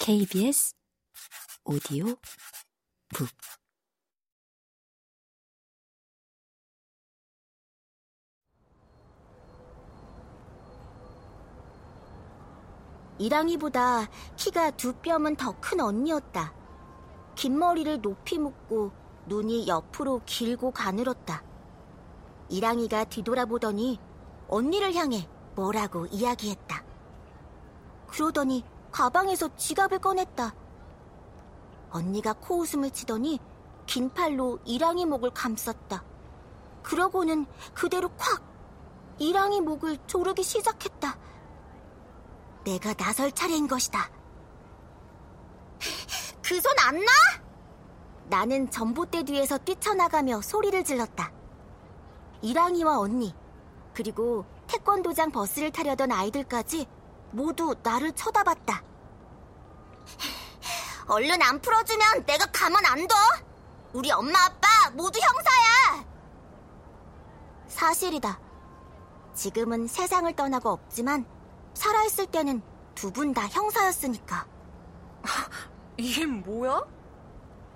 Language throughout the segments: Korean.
KBS 오디오 북 이랑이보다 키가 두 뼘은 더 큰 언니였다. 긴 머리를 높이 묶고 눈이 옆으로 길고 가늘었다. 이랑이가 뒤돌아보더니 언니를 향해 뭐라고 이야기했다. 그러더니 가방에서 지갑을 꺼냈다. 언니가 코웃음을 치더니 긴 팔로 이랑이 목을 감쌌다. 그러고는 그대로 콱! 이랑이 목을 조르기 시작했다. 내가 나설 차례인 것이다. 그 손 안 놔? 나는 전봇대 뒤에서 뛰쳐나가며 소리를 질렀다. 이랑이와 언니, 그리고 태권도장 버스를 타려던 아이들까지 모두 나를 쳐다봤다. 얼른 안 풀어주면 내가 가만 안 둬! 우리 엄마 아빠 모두 형사야! 사실이다. 지금은 세상을 떠나고 없지만 살아있을 때는 두 분 다 형사였으니까. 이게 뭐야?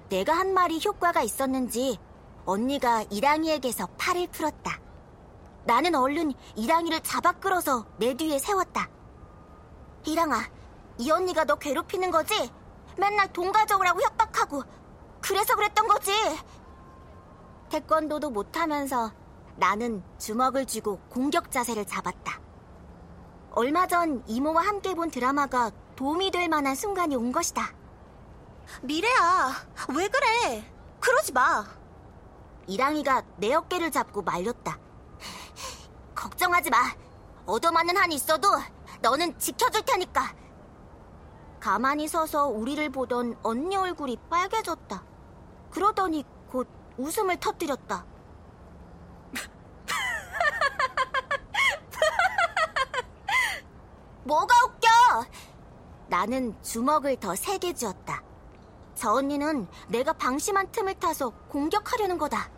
내가 한 말이 효과가 있었는지 언니가 이랑이에게서 팔을 풀었다. 나는 얼른 이랑이를 잡아 끌어서 내 뒤에 세웠다. 이랑아, 이 언니가 너 괴롭히는 거지? 맨날 돈 가져오라고 협박하고 그래서 그랬던 거지. 태권도도 못하면서 나는 주먹을 쥐고 공격 자세를 잡았다. 얼마 전 이모와 함께 본 드라마가 도움이 될 만한 순간이 온 것이다. 미래야, 왜 그래? 그러지 마. 이랑이가 내 어깨를 잡고 말렸다. 걱정하지 마. 얻어맞는 한이 있어도 너는 지켜줄 테니까. 가만히 서서 우리를 보던 언니 얼굴이 빨개졌다. 그러더니 곧 웃음을 터뜨렸다. 뭐가 웃겨? 나는 주먹을 더 세게 쥐었다. 저 언니는 내가 방심한 틈을 타서 공격하려는 거다.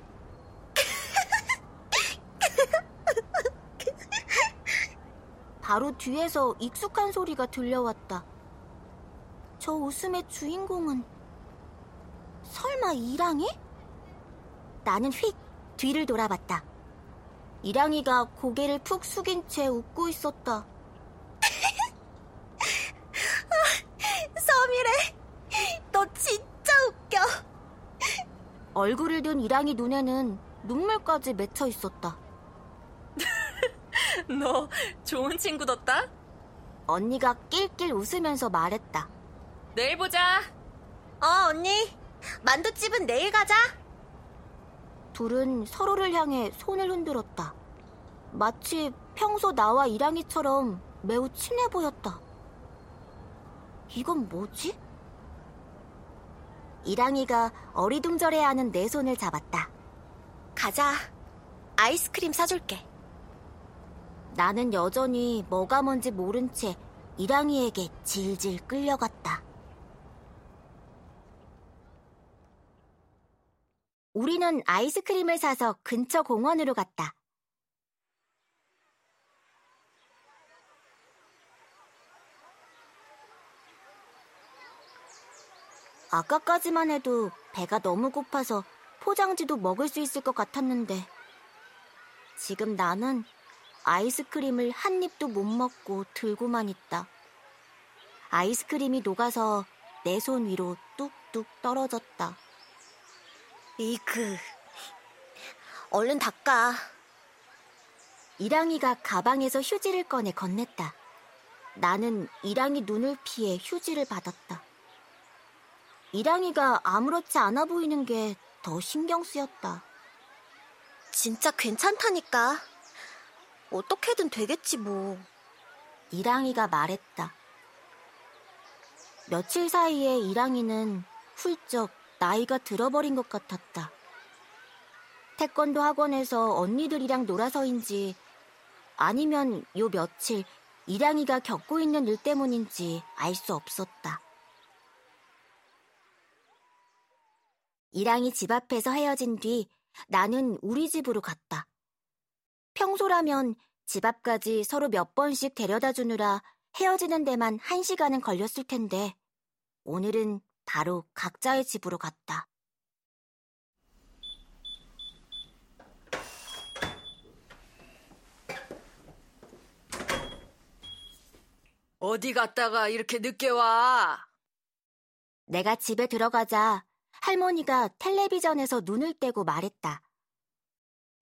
바로 뒤에서 익숙한 소리가 들려왔다. 저 웃음의 주인공은 설마 이랑이? 나는 휙 뒤를 돌아봤다. 이랑이가 고개를 푹 숙인 채 웃고 있었다. 서미래, 너 진짜 웃겨. 얼굴을 든 이랑이 눈에는 눈물까지 맺혀 있었다. 너 좋은 친구 뒀다? 언니가 낄낄 웃으면서 말했다. 내일 보자. 언니, 만두집은 내일 가자. 둘은 서로를 향해 손을 흔들었다. 마치 평소 나와 이랑이처럼 매우 친해 보였다. 이건 뭐지? 이랑이가 어리둥절해하는 내 손을 잡았다. 가자. 아이스크림 사줄게. 나는 여전히 뭐가 뭔지 모른 채 이랑이에게 질질 끌려갔다. 우리는 아이스크림을 사서 근처 공원으로 갔다. 아까까지만 해도 배가 너무 고파서 포장지도 먹을 수 있을 것 같았는데 지금 나는 아이스크림을 한 입도 못 먹고 들고만 있다. 아이스크림이 녹아서 내 손 위로 뚝뚝 떨어졌다. 이그, 얼른 닦아. 이랑이가 가방에서 휴지를 꺼내 건넸다. 나는 이랑이 눈을 피해 휴지를 받았다. 이랑이가 아무렇지 않아 보이는 게 더 신경 쓰였다. 진짜 괜찮다니까. 어떻게든 되겠지 뭐. 이랑이가 말했다. 며칠 사이에 이랑이는 훌쩍 나이가 들어버린 것 같았다. 태권도 학원에서 언니들이랑 놀아서인지 아니면 요 며칠 이랑이가 겪고 있는 일 때문인지 알 수 없었다. 이랑이 집 앞에서 헤어진 뒤 나는 우리 집으로 갔다. 평소라면 집 앞까지 서로 몇 번씩 데려다 주느라 헤어지는 데만 1시간은 걸렸을 텐데 오늘은 바로 각자의 집으로 갔다. 어디 갔다가 이렇게 늦게 와? 내가 집에 들어가자 할머니가 텔레비전에서 눈을 떼고 말했다.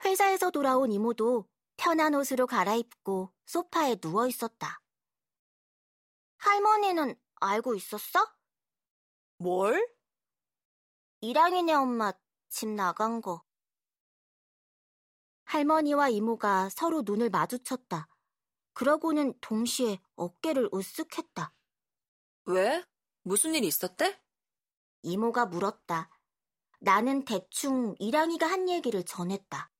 회사에서 돌아온 이모도 편한 옷으로 갈아입고 소파에 누워 있었다. 할머니는 알고 있었어? 뭘? 이랑이네 엄마 집 나간 거. 할머니와 이모가 서로 눈을 마주쳤다. 그러고는 동시에 어깨를 으쓱했다. 왜? 무슨 일 있었대? 이모가 물었다. 나는 대충 이랑이가 한 얘기를 전했다.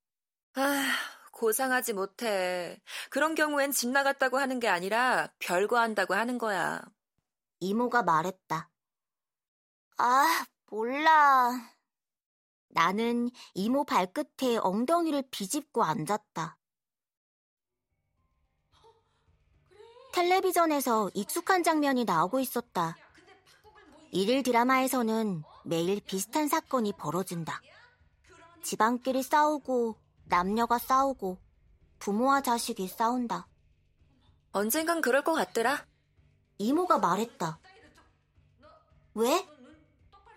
고상하지 못해. 그런 경우엔 집 나갔다고 하는 게 아니라 별거한다고 하는 거야. 이모가 말했다. 몰라. 나는 이모 발끝에 엉덩이를 비집고 앉았다. 텔레비전에서 익숙한 장면이 나오고 있었다. 일일 드라마에서는 매일 비슷한 사건이 벌어진다. 집안끼리 싸우고 남녀가 싸우고 부모와 자식이 싸운다. 언젠간 그럴 것 같더라. 이모가 말했다. 왜?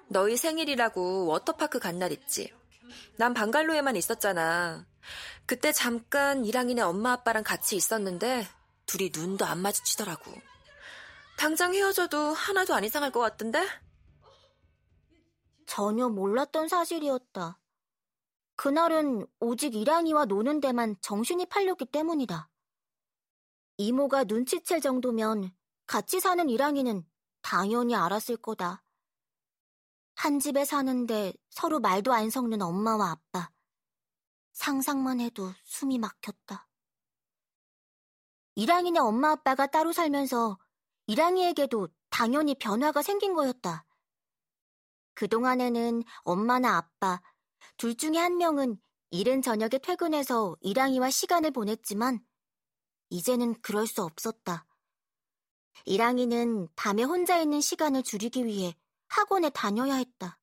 너희 생일이라고 워터파크 간 날 있지. 난 방갈로에만 있었잖아. 그때 잠깐 이랑이네 엄마 아빠랑 같이 있었는데 둘이 눈도 안 마주치더라고. 당장 헤어져도 하나도 안 이상할 것 같던데? 전혀 몰랐던 사실이었다. 그날은 오직 이랑이와 노는 데만 정신이 팔렸기 때문이다. 이모가 눈치챌 정도면 같이 사는 이랑이는 당연히 알았을 거다. 한 집에 사는데 서로 말도 안 섞는 엄마와 아빠. 상상만 해도 숨이 막혔다. 이랑이네 엄마 아빠가 따로 살면서 이랑이에게도 당연히 변화가 생긴 거였다. 그동안에는 엄마나 아빠 둘 중에 한 명은 이른 저녁에 퇴근해서 이랑이와 시간을 보냈지만 이제는 그럴 수 없었다. 이랑이는 밤에 혼자 있는 시간을 줄이기 위해 학원에 다녀야 했다.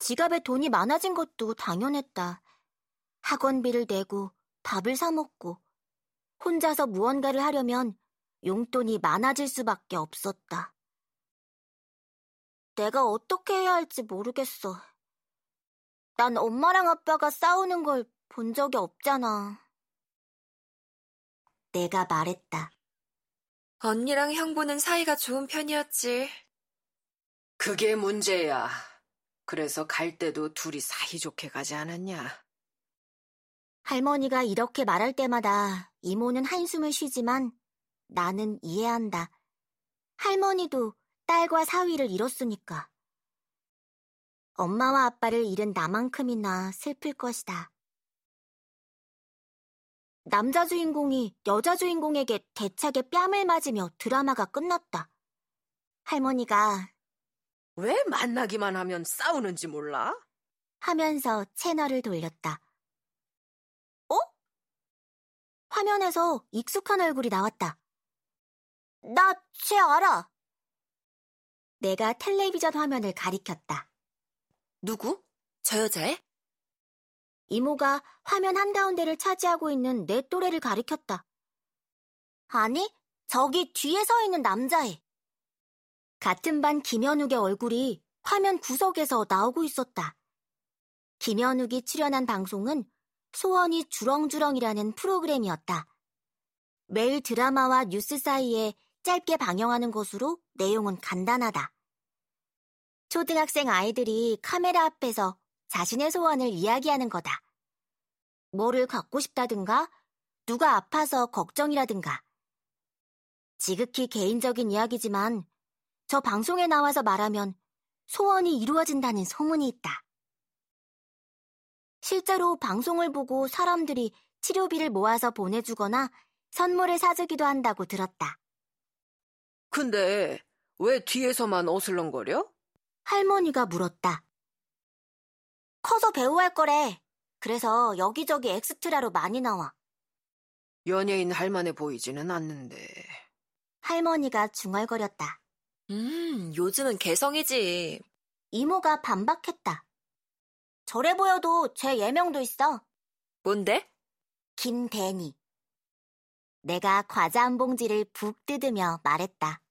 지갑에 돈이 많아진 것도 당연했다. 학원비를 내고 밥을 사 먹고 혼자서 무언가를 하려면 용돈이 많아질 수밖에 없었다. 내가 어떻게 해야 할지 모르겠어. 난 엄마랑 아빠가 싸우는 걸 본 적이 없잖아. 내가 말했다. 언니랑 형부는 사이가 좋은 편이었지. 그게 문제야. 그래서 갈 때도 둘이 사이좋게 가지 않았냐. 할머니가 이렇게 말할 때마다 이모는 한숨을 쉬지만 나는 이해한다. 할머니도 딸과 사위를 잃었으니까. 엄마와 아빠를 잃은 나만큼이나 슬플 것이다. 남자 주인공이 여자 주인공에게 대차게 뺨을 맞으며 드라마가 끝났다. 할머니가 왜 만나기만 하면 싸우는지 몰라? 하면서 채널을 돌렸다. 어? 화면에서 익숙한 얼굴이 나왔다. 나 쟤 알아. 내가 텔레비전 화면을 가리켰다. 누구? 저 여자애? 이모가 화면 한가운데를 차지하고 있는 내 또래를 가리켰다. 아니, 저기 뒤에 서 있는 남자애. 같은 반 김현욱의 얼굴이 화면 구석에서 나오고 있었다. 김현욱이 출연한 방송은 소원이 주렁주렁이라는 프로그램이었다. 매일 드라마와 뉴스 사이에 짧게 방영하는 것으로 내용은 간단하다. 초등학생 아이들이 카메라 앞에서 자신의 소원을 이야기하는 거다. 뭐를 갖고 싶다든가, 누가 아파서 걱정이라든가. 지극히 개인적인 이야기지만 저 방송에 나와서 말하면 소원이 이루어진다는 소문이 있다. 실제로 방송을 보고 사람들이 치료비를 모아서 보내주거나 선물을 사주기도 한다고 들었다. 근데 왜 뒤에서만 어슬렁거려? 할머니가 물었다. 커서 배우할 거래. 그래서 여기저기 엑스트라로 많이 나와. 연예인 할 만해 보이지는 않는데. 할머니가 중얼거렸다. 요즘은 개성이지. 이모가 반박했다. 저래 보여도 제 예명도 있어. 뭔데? 김대니. 내가 과자 한 봉지를 북 뜯으며 말했다.